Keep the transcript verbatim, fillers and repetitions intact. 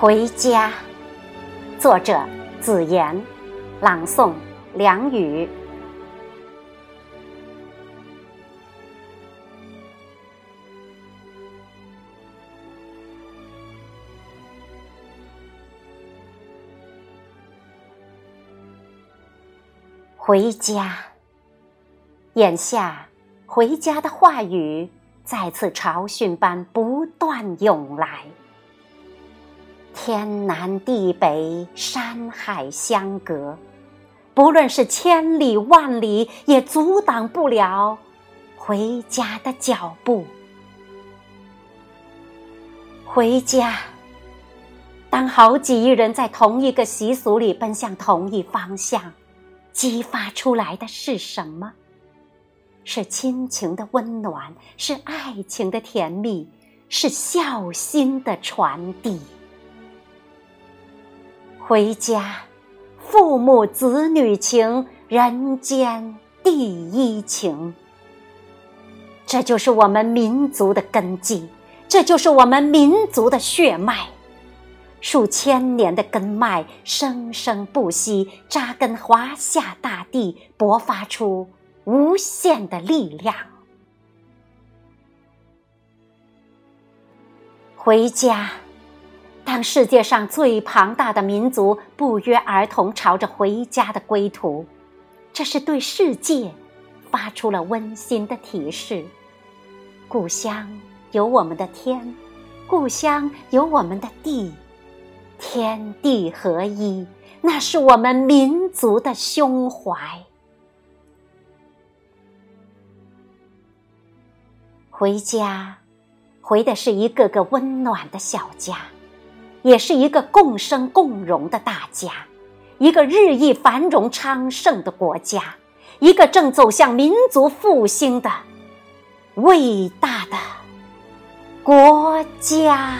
回家，作者子言，朗诵梁宇。回家，眼下回家的话语再次潮汛般不断涌来，天南地北，山海相隔，不论是千里万里，也阻挡不了回家的脚步。回家，当好几亿人在同一个习俗里奔向同一方向，激发出来的是什么？是亲情的温暖，是爱情的甜蜜，是孝心的传递。回家，父母子女情，人间第一情。这就是我们民族的根基，这就是我们民族的血脉，数千年的根脉生生不息，扎根华夏大地，勃发出无限的力量。回家，当世界上最庞大的民族不约而同朝着回家的归途，这是对世界发出了温馨的提示。故乡有我们的天，故乡有我们的地，天地合一，那是我们民族的胸怀。回家，回的是一个个温暖的小家，也是一个共生共荣的大家，一个日益繁荣昌盛的国家，一个正走向民族复兴的伟大的国家。